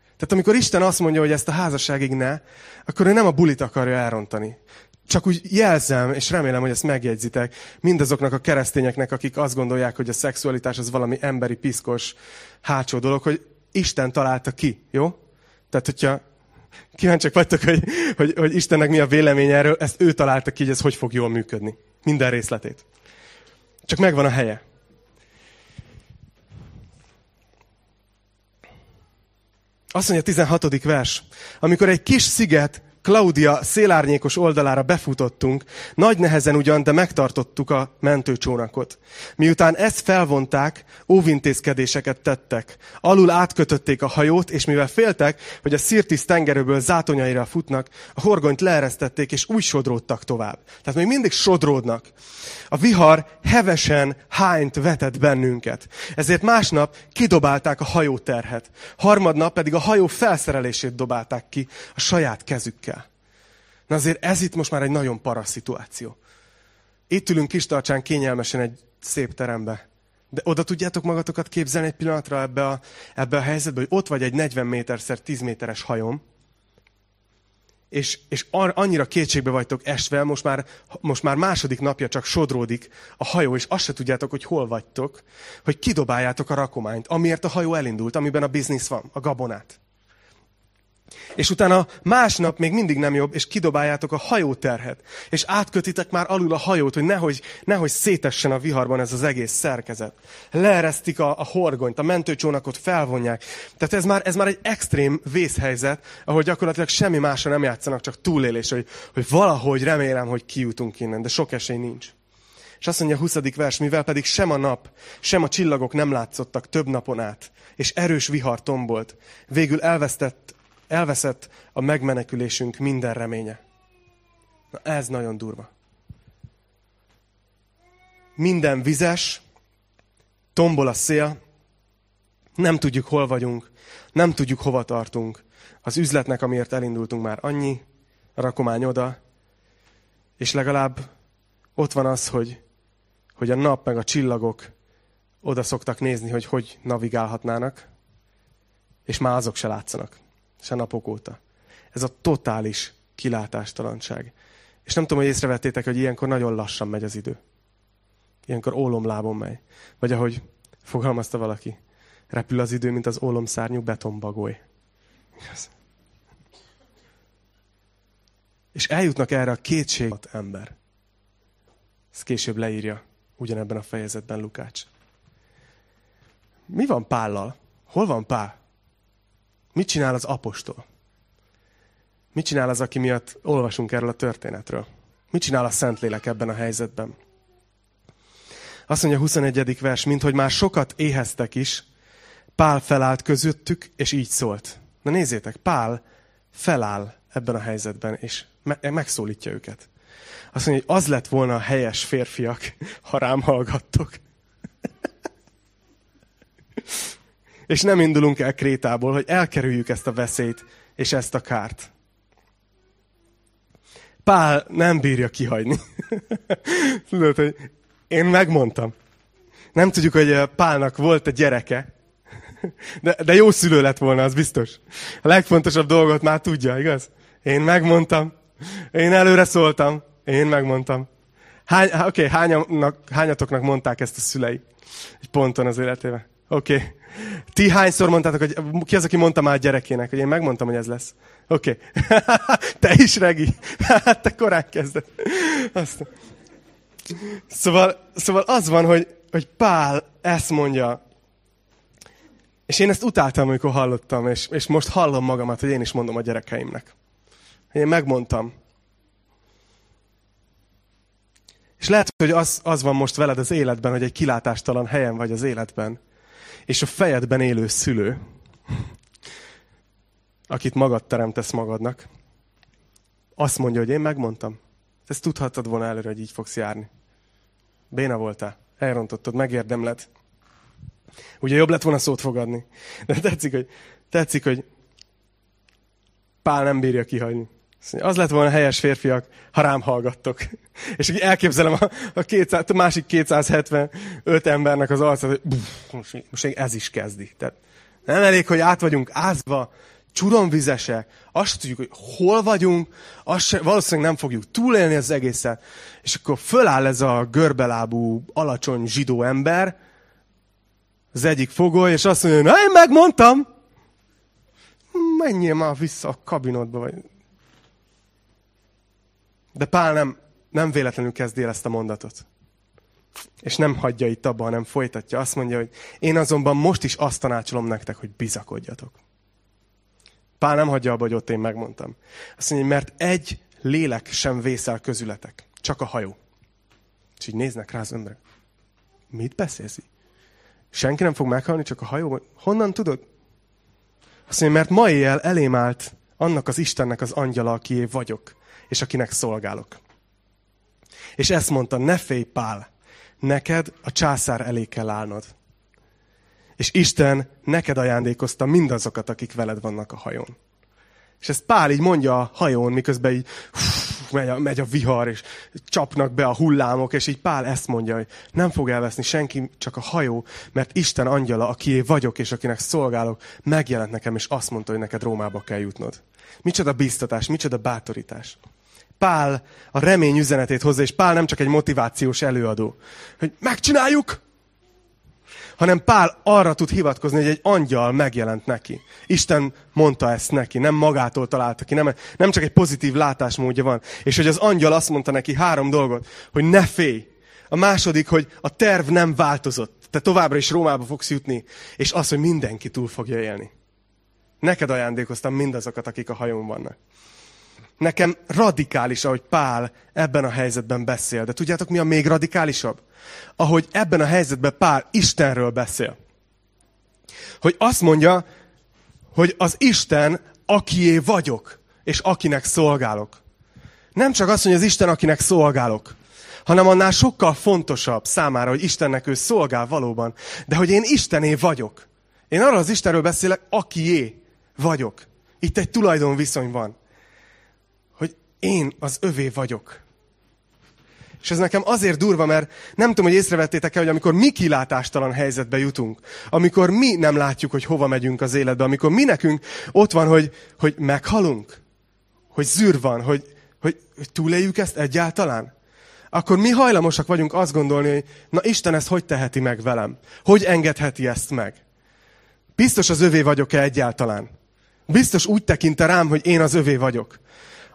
Tehát amikor Isten azt mondja, hogy ezt a házasságig ne, akkor ő nem a bulit akarja elrontani. Csak úgy jelzem, és remélem, hogy ezt megjegyzitek, mindazoknak a keresztényeknek, akik azt gondolják, hogy a szexualitás az valami emberi, piszkos, hátsó dolog, hogy Isten találta ki, jó? Tehát, hogyha kíváncsiak vagytok, hogy, hogy, hogy Istennek mi a véleménye erről, ezt ő találta ki, hogy ez hogy fog jól működni. Minden részletét. Csak megvan a helye. Azt mondja a tizenhatodik vers. Amikor egy kis sziget Klaudia szélárnyékos oldalára befutottunk, nagy nehezen ugyan, de megtartottuk a mentőcsónakot. Miután ezt felvonták, óvintézkedéseket tettek. Alul átkötötték a hajót, és mivel féltek, hogy a Szirtisz tengerőből zátonyaira futnak, a horgonyt leeresztették, és úgy sodródtak tovább. Tehát még mindig sodródnak. A vihar hevesen hányt vetett bennünket. Ezért másnap kidobálták a hajóterhet. Harmadnap pedig a hajó felszerelését dobálták ki a saját kezükkel. Na azért ez itt most már egy nagyon para szituáció. Itt ülünk kistarcsán kényelmesen egy szép terembe. De oda tudjátok magatokat képzelni egy pillanatra ebbe a, ebbe a helyzetbe, hogy ott vagy egy negyven méter szer tíz méteres hajón, és, és annyira kétségbe vagytok esve, most már, most már második napja csak sodródik a hajó, és azt se tudjátok, hogy hol vagytok, hogy kidobáljátok a rakományt, amiért a hajó elindult, amiben a biznisz van, a gabonát. És utána másnap még mindig nem jobb, és kidobáljátok a hajóterhet. És átkötitek már alul a hajót, hogy nehogy, nehogy szétessen a viharban ez az egész szerkezet. Leeresztik a, a horgonyt, a mentőcsónakot felvonják. Tehát ez már, ez már egy extrém vészhelyzet, ahol gyakorlatilag semmi másra nem játszanak, csak túlélés, hogy, hogy valahogy remélem, hogy kijutunk innen, de sok esély nincs. És azt mondja a huszadik vers, mivel pedig sem a nap, sem a csillagok nem látszottak több napon át, és erős vihar tombolt, végül elvesztett Elveszett a megmenekülésünk minden reménye. Na ez nagyon durva. Minden vizes, tombol a szél, nem tudjuk hol vagyunk, nem tudjuk hova tartunk. Az üzletnek, amiért elindultunk már annyi, a rakomány oda, és legalább ott van az, hogy, hogy a nap meg a csillagok oda szoktak nézni, hogy hogy navigálhatnának, és már azok se látszanak. Se napok óta. Ez a totális kilátástalanság. És nem tudom, hogy észrevettétek, hogy ilyenkor nagyon lassan megy az idő. Ilyenkor ólomlábon megy. Vagy ahogy fogalmazta valaki, repül az idő, mint az ólomszárnyú betonbagoly. Yes. És eljutnak erre a kétség hat ember. Ezt később leírja ugyanebben a fejezetben Lukács. Mi van Pállal? Hol van Pál? Mit csinál az apostol? Mit csinál az, aki miatt olvasunk erről a történetről? Mit csinál a Szentlélek ebben a helyzetben? Azt mondja a huszonegyedik vers, minthogy már sokat éheztek is, Pál felállt közöttük, és így szólt. Na nézzétek, Pál feláll ebben a helyzetben, és me- megszólítja őket. Azt mondja, hogy az lett volna a helyes férfiak, ha rám hallgattok. És nem indulunk el Krétából, hogy elkerüljük ezt a veszélyt és ezt a kárt. Pál nem bírja kihagyni. Tudod, hogy én megmondtam. Nem tudjuk, hogy Pálnak volt a gyereke, de, de jó szülő lett volna, az biztos. A legfontosabb dolgot már tudja, igaz? Én megmondtam. Én előre szóltam. Én megmondtam. Hány, oké, hányanak, hányatoknak mondták ezt a szülei? Egy ponton az életében. Oké. Okay. Ti hányszor mondtátok, hogy ki az, aki mondta már a gyerekének, hogy én megmondtam, hogy ez lesz? Oké. Okay. Te is, Regi. Te korán kezded. Azt. Szóval, szóval az van, hogy, hogy Pál ezt mondja. És én ezt utáltam, amikor hallottam, és, és most hallom magamat, hogy én is mondom a gyerekeimnek. Én megmondtam. És lehet, hogy az, az van most veled az életben, hogy egy kilátástalan helyen vagy az életben, és a fejedben élő szülő, akit magad teremtesz magadnak, azt mondja, hogy én megmondtam. Ezt tudhattad volna előre, hogy így fogsz járni. Béna voltál, elrontottad, megérdemled. Ugye jobb lett volna szót fogadni. De tetszik, hogy, tetszik, hogy Pál nem bírja kihagyni. Az lett volna helyes, férfiak, ha rám hallgattok. És így elképzelem a, a, kétszáz, a másik kétszázhetvenöt embernek az arcát, hogy buff, most, most ez is kezdi. Tehát nem elég, hogy át vagyunk ázva, csuromvizesek, azt tudjuk, hogy hol vagyunk, azt sem, valószínűleg nem fogjuk túlélni az egészet. És akkor föláll ez a görbelábú, alacsony zsidó ember, az egyik fogoly, és azt mondja, na én megmondtam! Menjél már vissza a kabinodba, vagy... De Pál nem, nem véletlenül kezdi el ezt a mondatot. És nem hagyja itt abba, hanem folytatja. Azt mondja, hogy én azonban most is azt tanácsolom nektek, hogy bizakodjatok. Pál nem hagyja abba, hogy ott én megmondtam. Azt mondja, mert egy lélek sem vészel közületek. Csak a hajó. És így néznek rá az ömbre. Mit beszélsz így? Senki nem fog meghalni, csak a hajó. Honnan tudod? Azt mondja, mert ma éjjel elém állt annak az Istennek az angyala, akié vagyok, és akinek szolgálok. És ezt mondta, ne félj, Pál, neked a császár elé kell állnod. És Isten neked ajándékozta mindazokat, akik veled vannak a hajón. És ezt Pál így mondja a hajón, miközben így hú, megy, a, megy a vihar, és csapnak be a hullámok, és így Pál ezt mondja, hogy nem fog elveszni senki, csak a hajó, mert Isten angyala, akié vagyok, és akinek szolgálok, megjelent nekem, és azt mondta, hogy neked Rómába kell jutnod. Micsoda bíztatás, micsoda bátorítás. Pál a remény üzenetét hozza, és Pál nem csak egy motivációs előadó, hogy megcsináljuk, hanem Pál arra tud hivatkozni, hogy egy angyal megjelent neki. Isten mondta ezt neki, nem magától találta ki, nem, nem csak egy pozitív látásmódja van. És hogy az angyal azt mondta neki három dolgot, hogy ne félj. A második, hogy a terv nem változott. Te továbbra is Rómába fogsz jutni, és az, hogy mindenki túl fogja élni. Neked ajándékoztam mindazokat, akik a hajón vannak. Nekem radikális, ahogy Pál ebben a helyzetben beszél. De tudjátok, mi a még radikálisabb? Ahogy ebben a helyzetben Pál Istenről beszél. Hogy azt mondja, hogy az Isten, akié vagyok, és akinek szolgálok. Nem csak azt mondja, az Isten, akinek szolgálok, hanem annál sokkal fontosabb számára, hogy Istennek ő szolgál valóban, de hogy én Istené vagyok. Én arról az Istenről beszélek, akié vagyok. Itt egy tulajdonviszony van. Én az övé vagyok. És ez nekem azért durva, mert nem tudom, hogy észrevettétek-e, hogy amikor mi kilátástalan helyzetbe jutunk, amikor mi nem látjuk, hogy hova megyünk az életbe, amikor mi nekünk ott van, hogy, hogy meghalunk, hogy zűr van, hogy, hogy, hogy túléljük ezt egyáltalán, akkor mi hajlamosak vagyunk azt gondolni, hogy na Isten ezt hogy teheti meg velem? Hogy engedheti ezt meg? Biztos az övé vagyok-e egyáltalán? Biztos úgy tekint rám, hogy én az övé vagyok.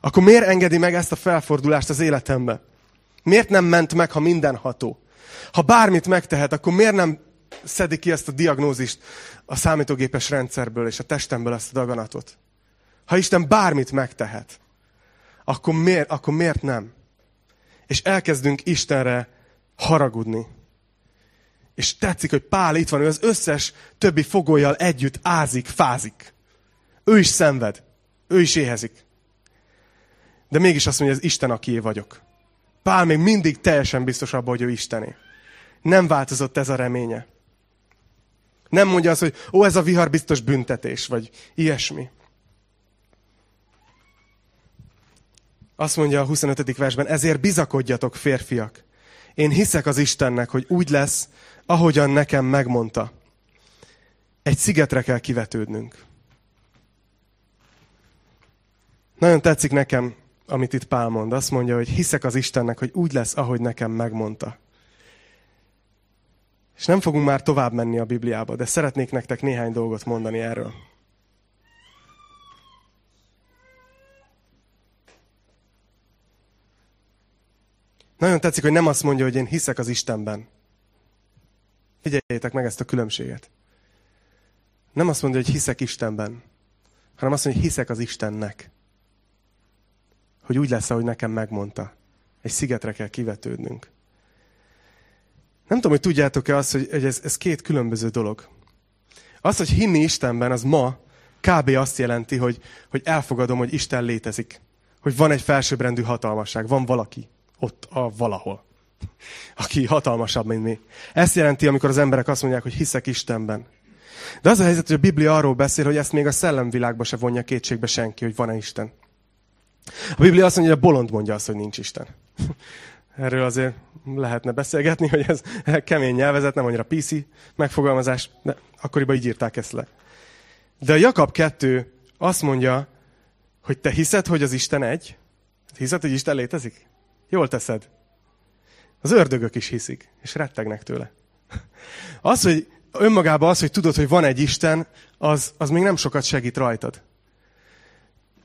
Akkor miért engedi meg ezt a felfordulást az életembe? Miért nem ment meg, ha mindenható? Ha bármit megtehet, akkor miért nem szedi ki ezt a diagnózist a számítógépes rendszerből és a testemből ezt a daganatot? Ha Isten bármit megtehet, akkor miért, akkor miért nem? És elkezdünk Istenre haragudni. És tetszik, hogy Pál itt van, ő az összes többi fogollyal együtt ázik, fázik. Ő is szenved, ő is éhezik. De mégis azt mondja, ez Isten, akié vagyok. Pál még mindig teljesen biztos abban, hogy ő Istené. Nem változott ez a reménye. Nem mondja azt, hogy ó, ez a vihar biztos büntetés, vagy ilyesmi. Azt mondja a huszonötödik versben, ezért bizakodjatok, férfiak. Én hiszek az Istennek, hogy úgy lesz, ahogyan nekem megmondta. Egy szigetre kell kivetődnünk. Nagyon tetszik nekem, amit itt Pál mond. Azt mondja, hogy hiszek az Istennek, hogy úgy lesz, ahogy nekem megmondta. És nem fogunk már tovább menni a Bibliába, de szeretnék nektek néhány dolgot mondani erről. Nagyon tetszik, hogy nem azt mondja, hogy én hiszek az Istenben. Figyeljétek meg ezt a különbséget. Nem azt mondja, hogy hiszek Istenben, hanem azt mondja, hogy hiszek az Istennek. Hogy úgy lesz, ahogy nekem megmondta. Egy szigetre kell kivetődnünk. Nem tudom, hogy tudjátok-e azt, hogy ez, ez két különböző dolog. Az, hogy hinni Istenben, az ma kb. Azt jelenti, hogy, hogy elfogadom, hogy Isten létezik. Hogy van egy felsőbbrendű hatalmasság, van valaki. Ott a valahol, aki hatalmasabb, mint mi. Ezt jelenti, amikor az emberek azt mondják, hogy hiszek Istenben. De az a helyzet, hogy a Biblia arról beszél, hogy ezt még a szellemvilágba se vonja kétségbe senki, hogy van-e Isten. A Biblia azt mondja, hogy a bolond mondja azt, hogy nincs Isten. Erről azért lehetne beszélgetni, hogy ez kemény nyelvezet, nem annyira pé cé megfogalmazás, de akkoriban így írták ezt le. De a Jakab kettő azt mondja, hogy te hiszed, hogy az Isten egy? Hiszed, hogy Isten létezik? Jól teszed. Az ördögök is hiszik, és rettegnek tőle. Az, hogy önmagában az, hogy tudod, hogy van egy Isten, az, az még nem sokat segít rajtad.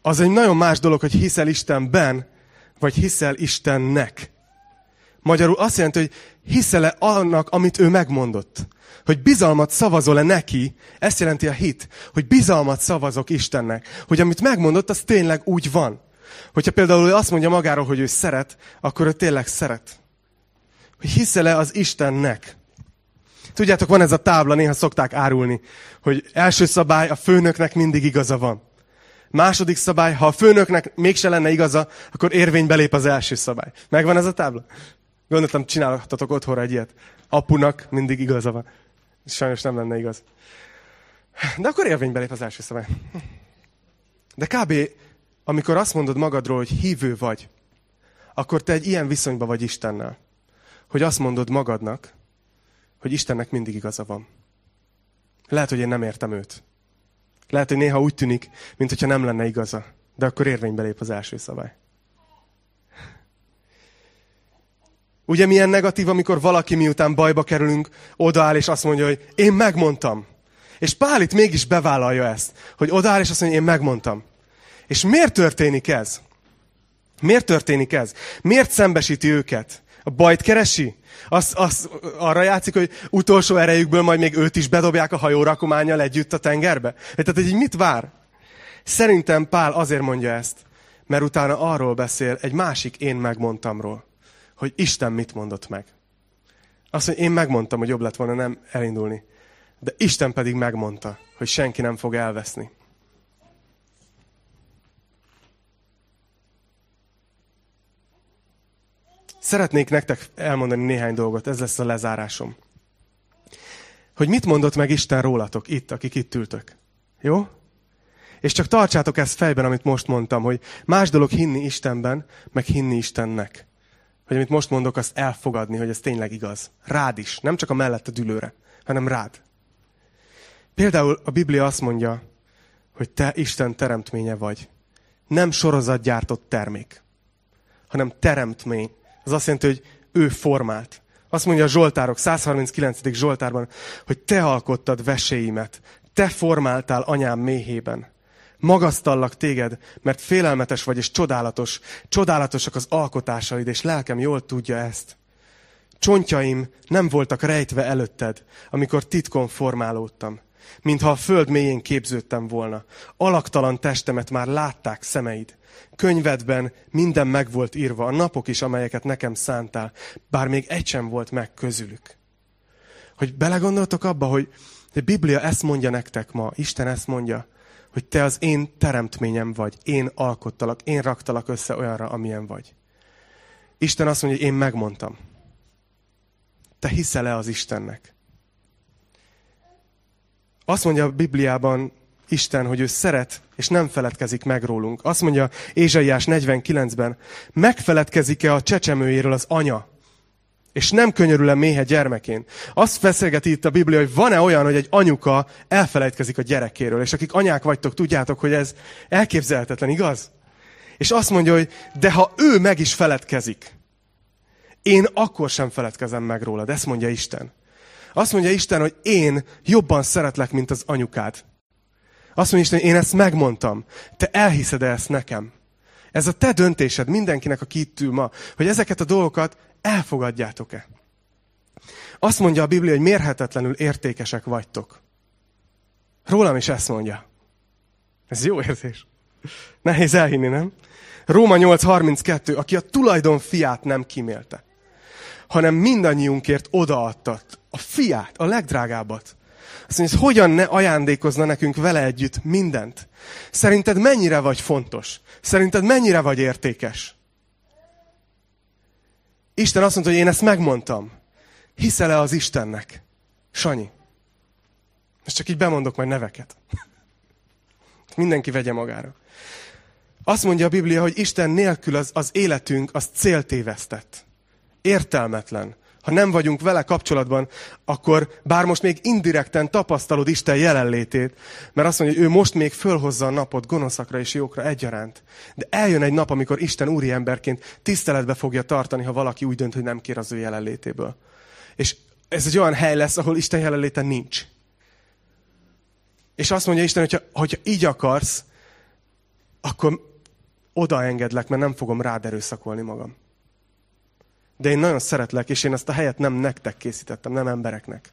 Az egy nagyon más dolog, hogy hiszel Istenben, vagy hiszel Istennek. Magyarul azt jelenti, hogy hiszel-e annak, amit ő megmondott. Hogy bizalmat szavazol-e neki, ezt jelenti a hit. Hogy bizalmat szavazok Istennek. Hogy amit megmondott, az tényleg úgy van. Hogyha például ő azt mondja magáról, hogy ő szeret, akkor ő tényleg szeret. Hogy hiszel-e az Istennek? Tudjátok, van ez a tábla, néha szokták árulni, hogy első szabály, a főnöknek mindig igaza van. Második szabály, ha a főnöknek mégse lenne igaza, akkor érvénybe lép az első szabály. Megvan ez a tábla? Gondoltam, csináltatok otthonra egy ilyet. Apunak mindig igaza van. Sajnos nem lenne igaz. De akkor érvénybe lép az első szabály. De kb. Amikor azt mondod magadról, hogy hívő vagy, akkor te egy ilyen viszonyban vagy Istennel, hogy azt mondod magadnak, hogy Istennek mindig igaza van. Lehet, hogy én nem értem őt. Lehet, hogy néha úgy tűnik, mintha nem lenne igaza, de akkor érvénybe lép az első szabály. Ugye milyen negatív, amikor valaki, miután bajba kerülünk, odaáll és azt mondja, hogy én megmondtam. És Pál itt mégis bevállalja ezt, hogy odaáll és azt mondja, én megmondtam. És miért történik ez? Miért történik ez? Miért szembesíti őket? A bajt keresi? Az, az arra játszik, hogy utolsó erejükből majd még őt is bedobják a hajórakománnyal együtt a tengerbe? Tehát így mit vár? Szerintem Pál azért mondja ezt, mert utána arról beszél egy másik én megmondtamról, hogy Isten mit mondott meg. Azt mondja, én megmondtam, hogy jobb lett volna nem elindulni, de Isten pedig megmondta, hogy senki nem fog elveszni. Szeretnék nektek elmondani néhány dolgot, ez lesz a lezárásom. Hogy mit mondott meg Isten rólatok itt, akik itt ültök. Jó? És csak tartsátok ezt fejben, amit most mondtam, hogy más dolog hinni Istenben, meg hinni Istennek. Hogy amit most mondok, azt elfogadni, hogy ez tényleg igaz. Rád is, nem csak a mellette dülőre, hanem rád. Például a Biblia azt mondja, hogy te Isten teremtménye vagy. Nem sorozatgyártott termék, hanem teremtmény. Az azt jelenti, hogy ő formált. Azt mondja a Zsoltárok, százharminckilencedik Zsoltárban, hogy te alkottad veséimet, te formáltál anyám méhében. Magasztallak téged, mert félelmetes vagy és csodálatos. Csodálatosak az alkotásaid, és lelkem jól tudja ezt. Csontjaim nem voltak rejtve előtted, amikor titkon formálódtam. Mintha a föld mélyén képződtem volna. Alaktalan testemet már látták szemeid. Könyvedben minden meg volt írva, a napok is, amelyeket nekem szántál, bár még egy sem volt meg közülük. Hogy belegondoltok abba, hogy a Biblia ezt mondja nektek ma, Isten ezt mondja, hogy te az én teremtményem vagy, én alkottalak, én raktalak össze olyanra, amilyen vagy. Isten azt mondja, hogy én megmondtam. Te hiszel-e az Istennek? Azt mondja a Bibliában, Isten, hogy ő szeret, és nem feledkezik meg rólunk. Azt mondja Ézsaiás negyvenkilencben, megfeledkezik-e a csecsemőjéről az anya, és nem könyörül-e méhe gyermekén? Azt feszegeti itt a Biblia, hogy van-e olyan, hogy egy anyuka elfeledkezik a gyerekéről, és akik anyák vagytok, tudjátok, hogy ez elképzelhetetlen, igaz? És azt mondja, hogy de ha ő meg is feledkezik, én akkor sem feledkezem meg rólad, ezt mondja Isten. Azt mondja Isten, hogy én jobban szeretlek, mint az anyukád. Azt mondja Isten, hogy én ezt megmondtam. Te elhiszed-e ezt nekem? Ez a te döntésed mindenkinek, aki itt ül ma, hogy ezeket a dolgokat elfogadjátok-e? Azt mondja a Biblia, hogy mérhetetlenül értékesek vagytok. Rólam is ezt mondja. Ez jó érzés. Nehéz elhinni, nem? Róma nyolc harminckettő, aki a tulajdon fiát nem kímélte, hanem mindannyiunkért odaadta a fiát, a legdrágábbat. Azt mondja, hogy hogyan ne ajándékozna nekünk vele együtt mindent? Szerinted mennyire vagy fontos? Szerinted mennyire vagy értékes? Isten azt mondta, hogy én ezt megmondtam. Hiszel-e az Istennek? Sanyi. Most csak így bemondok majd neveket. Mindenki vegye magára. Azt mondja a Biblia, hogy Isten nélkül az, az életünk az céltévesztett. Értelmetlen. Ha nem vagyunk vele kapcsolatban, akkor bár most még indirekten tapasztalod Isten jelenlétét, mert azt mondja, hogy ő most még fölhozza a napot gonoszakra és jókra egyaránt. De eljön egy nap, amikor Isten úriemberként tiszteletbe fogja tartani, ha valaki úgy dönt, hogy nem kér az ő jelenlétéből. És ez egy olyan hely lesz, ahol Isten jelenléte nincs. És azt mondja Isten, hogyha, hogyha így akarsz, akkor odaengedlek, mert nem fogom rád erőszakolni magam. De én nagyon szeretlek, és én ezt a helyet nem nektek készítettem, nem embereknek,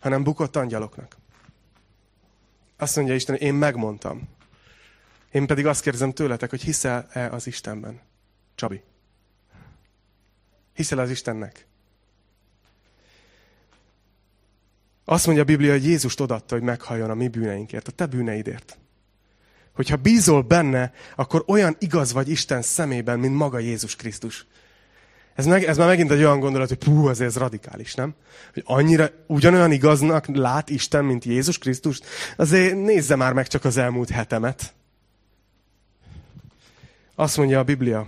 hanem bukott angyaloknak. Azt mondja Isten, én megmondtam. Én pedig azt kérdezem tőletek, hogy hiszel-e az Istenben? Csabi. Hiszel az Istennek? Azt mondja a Biblia, hogy Jézust odaadta, hogy meghalljon a mi bűneinkért, a te bűneidért. Hogyha bízol benne, akkor olyan igaz vagy Isten szemében, mint maga Jézus Krisztus. Ez, meg, ez már megint egy olyan gondolat, hogy puh, azért ez radikális, nem? Hogy annyira ugyanolyan igaznak lát Isten, mint Jézus Krisztus, azért nézze már meg csak az elmúlt hetemet. Azt mondja a Biblia,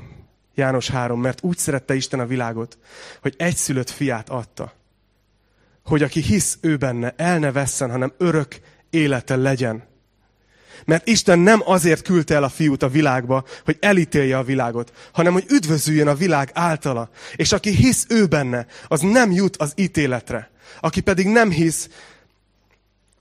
János három, mert úgy szerette Isten a világot, hogy egyszülött fiát adta, hogy aki hisz ő benne, el ne vesszen, hanem örök élete legyen. Mert Isten nem azért küldte el a fiút a világba, hogy elítélje a világot, hanem hogy üdvözüljön a világ általa. És aki hisz ő benne, az nem jut az ítéletre. Aki pedig nem hisz,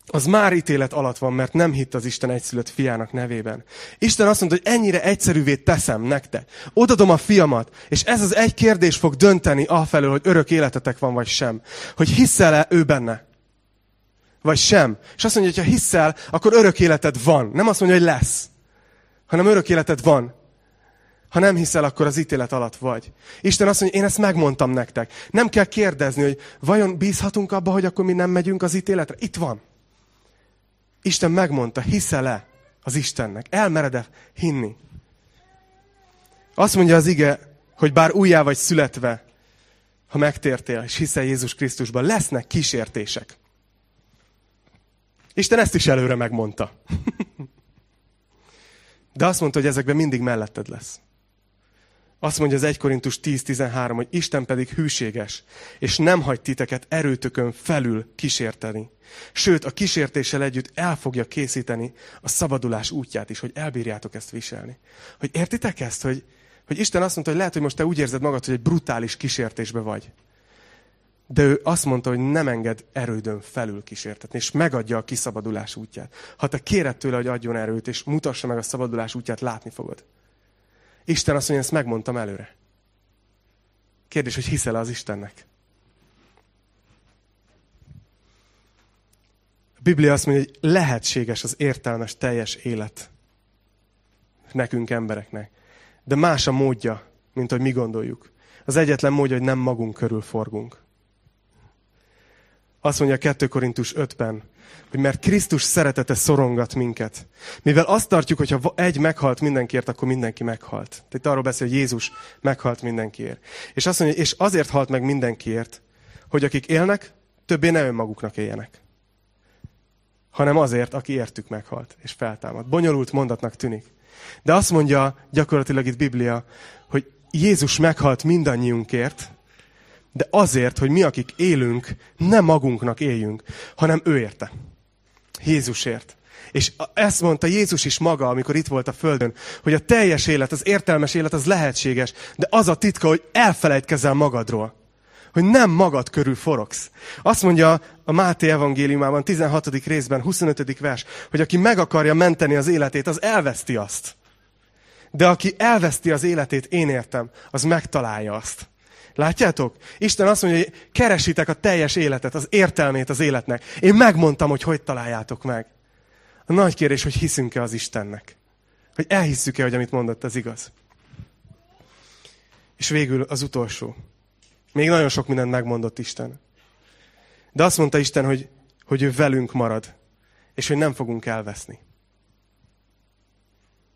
az már ítélet alatt van, mert nem hitt az Isten egyszülött fiának nevében. Isten azt mondta, hogy ennyire egyszerűvé teszem nektek. Odadom a fiamat, és ez az egy kérdés fog dönteni afelől, hogy örök életetek van, vagy sem. Hogy hiszel-e ő benne? Vagy sem. És azt mondja, hogy ha hiszel, akkor örök életed van. Nem azt mondja, hogy lesz, hanem örök életed van. Ha nem hiszel, akkor az ítélet alatt vagy. Isten azt mondja, én ezt megmondtam nektek. Nem kell kérdezni, hogy vajon bízhatunk abba, hogy akkor mi nem megyünk az ítéletre? Itt van. Isten megmondta, hiszel-e az Istennek? Elmered-e hinni? Azt mondja az ige, hogy bár újjá vagy születve, ha megtértél, és hiszel Jézus Krisztusban, lesznek kísértések. Isten ezt is előre megmondta. De azt mondta, hogy ezekben mindig melletted lesz. Azt mondja az egy Korintus tíz tizenhárom, hogy Isten pedig hűséges, és nem hagy titeket erőtökön felül kísérteni. Sőt, a kísértéssel együtt el fogja készíteni a szabadulás útját is, hogy elbírjátok ezt viselni. Hogy értitek ezt? Hogy, hogy Isten azt mondta, hogy lehet, hogy most te úgy érzed magad, hogy egy brutális kísértésbe vagy. De ő azt mondta, hogy nem enged erődön felül kísértetni, és megadja a kiszabadulás útját. Ha te kéred tőle, hogy adjon erőt, és mutassa meg a szabadulás útját, látni fogod. Isten azt mondja, ezt megmondtam előre. Kérdés, hogy hiszel az Istennek? A Biblia azt mondja, hogy lehetséges az értelmes, teljes élet nekünk embereknek. De más a módja, mint hogy mi gondoljuk. Az egyetlen módja, hogy nem magunk körül forgunk. Azt mondja a kettő Korintus ötben, hogy mert Krisztus szeretete szorongat minket. Mivel azt tartjuk, hogy ha egy meghalt mindenkiért, akkor mindenki meghalt. Tehát itt arról beszél, hogy Jézus meghalt mindenkiért. És azt mondja, és azért halt meg mindenkiért, hogy akik élnek, többé ne önmaguknak éljenek, hanem azért, aki értük meghalt és feltámad. Bonyolult mondatnak tűnik. De azt mondja gyakorlatilag itt Biblia, hogy Jézus meghalt mindannyiunkért, de azért, hogy mi, akik élünk, nem magunknak éljünk, hanem ő érte. Jézusért. És ezt mondta Jézus is maga, amikor itt volt a földön, hogy a teljes élet, az értelmes élet, az lehetséges, de az a titka, hogy elfelejtkezel magadról. Hogy nem magad körül forogsz. Azt mondja a Máté evangéliumában, tizenhatodik részben, huszonötödik vers, hogy aki meg akarja menteni az életét, az elveszti azt. De aki elveszti az életét, én értem, az megtalálja azt. Látjátok? Isten azt mondja, hogy keresitek a teljes életet, az értelmét az életnek. Én megmondtam, hogy hogy találjátok meg. A nagy kérdés, hogy hiszünk-e az Istennek? Hogy elhisszük-e, hogy amit mondott, az igaz? És végül az utolsó. Még nagyon sok mindent megmondott Isten. De azt mondta Isten, hogy, hogy ő velünk marad, és hogy nem fogunk elveszni.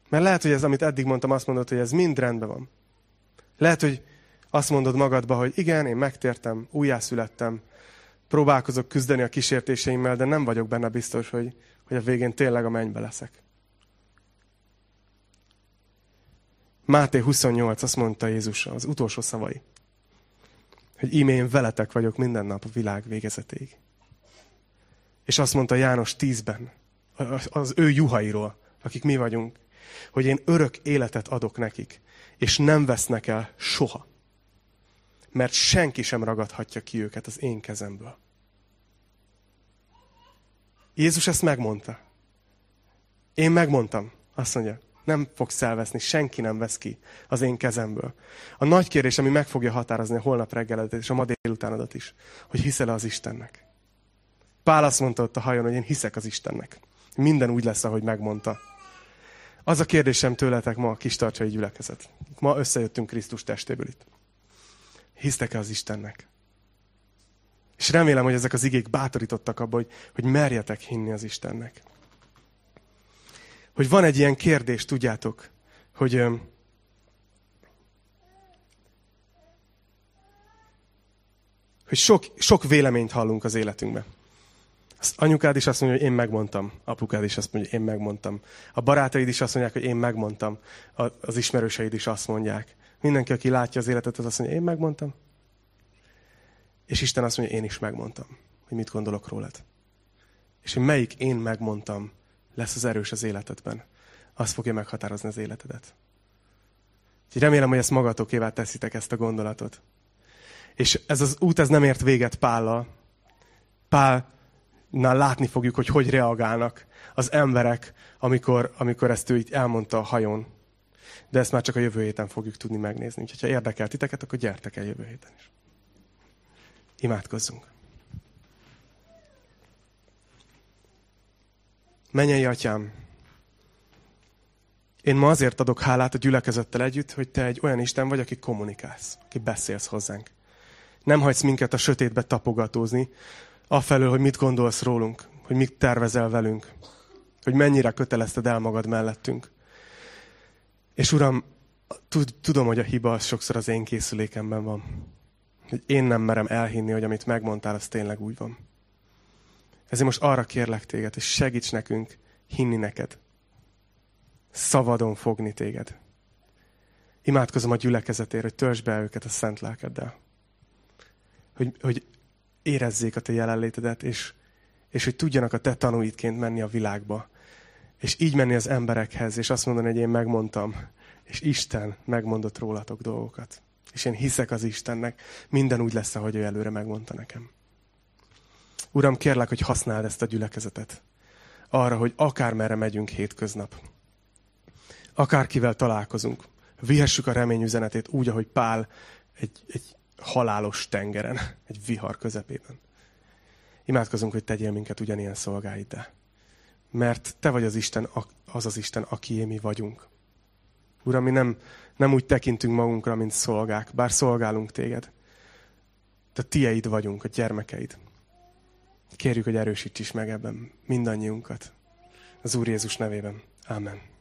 Mert lehet, hogy ez, amit eddig mondtam, azt mondod, hogy ez mind rendben van. Lehet, hogy azt mondod magadba, hogy igen, én megtértem, újjászülettem, próbálkozok küzdeni a kísértéseimmel, de nem vagyok benne biztos, hogy, hogy a végén tényleg a mennybe leszek. Máté huszonnyolc, azt mondta Jézus az utolsó szavai, hogy íme én veletek vagyok minden nap a világ végezetéig. És azt mondta János tízben, az ő juhairól, akik mi vagyunk, hogy én örök életet adok nekik, és nem vesznek el soha. Mert senki sem ragadhatja ki őket az én kezemből. Jézus ezt megmondta. Én megmondtam, azt mondja, nem fogsz elveszni, senki nem vesz ki az én kezemből. A nagy kérdés, ami meg fogja határozni a holnap reggeledet és a ma délutánodat is, hogy hiszel az Istennek. Pál azt mondta ott a hajón, hogy én hiszek az Istennek. Minden úgy lesz, ahogy megmondta. Az a kérdésem tőletek ma a kistarcsai gyülekezet. Ma összejöttünk Krisztus testéből itt. Hisztek-e az Istennek? És remélem, hogy ezek az igék bátorítottak abba, hogy, hogy merjetek hinni az Istennek. Hogy van egy ilyen kérdés, tudjátok, hogy, hogy sok, sok véleményt hallunk az életünkben. Az anyukád is azt mondja, hogy én megmondtam. Apukád is azt mondja, hogy én megmondtam. A barátaid is azt mondják, hogy én megmondtam. Az ismerőseid is azt mondják. Mindenki, aki látja az életet, az azt mondja, én megmondtam. És Isten azt mondja, én is megmondtam, hogy mit gondolok rólad. És hogy melyik én megmondtam lesz az erős az életedben. Az fogja meghatározni az életedet. Úgyhogy remélem, hogy ezt magatokévá teszitek, ezt a gondolatot. És ez az út ez nem ért véget Pállal. Pálnál látni fogjuk, hogy hogy reagálnak az emberek, amikor, amikor ezt ő így elmondta a hajón. De ezt már csak a jövő héten fogjuk tudni megnézni. Úgyhogy ha érdekel titeket, akkor gyertek el jövő héten is. Imádkozzunk. Mennyei Atyám, én ma azért adok hálát a gyülekezettel együtt, hogy Te egy olyan Isten vagy, aki kommunikálsz, aki beszélsz hozzánk. Nem hagysz minket a sötétbe tapogatózni, afelől, hogy mit gondolsz rólunk, hogy mit tervezel velünk, hogy mennyire kötelezted el magad mellettünk. És Uram, tudom, hogy a hiba az sokszor az én készülékemben van. Hogy én nem merem elhinni, hogy amit megmondtál, az tényleg úgy van. Ezért most arra kérlek téged, hogy segíts nekünk hinni neked. Szabadon fogni téged. Imádkozom a gyülekezetért, hogy törtsd be őket a szent lelkeddel. Hogy, hogy érezzék a te jelenlétedet, és, és hogy tudjanak a te tanúidként menni a világba. És így menni az emberekhez, és azt mondani, hogy én megmondtam, és Isten megmondott rólatok dolgokat. És én hiszek az Istennek, minden úgy lesz, ahogy ő előre megmondta nekem. Uram, kérlek, hogy használd ezt a gyülekezetet arra, hogy akármerre megyünk hétköznap. Akárkivel találkozunk. Vihessük a remény üzenetét úgy, ahogy Pál egy, egy halálos tengeren, egy vihar közepében. Imádkozunk, hogy tegyél minket ugyanilyen szolgáiddá. Mert Te vagy az Isten, az az Isten, akié mi vagyunk. Uram, mi nem, nem úgy tekintünk magunkra, mint szolgák, bár szolgálunk Téged. De Tieid vagyunk, a gyermekeid. Kérjük, hogy erősíts is meg ebben mindannyiunkat. Az Úr Jézus nevében. Ámen.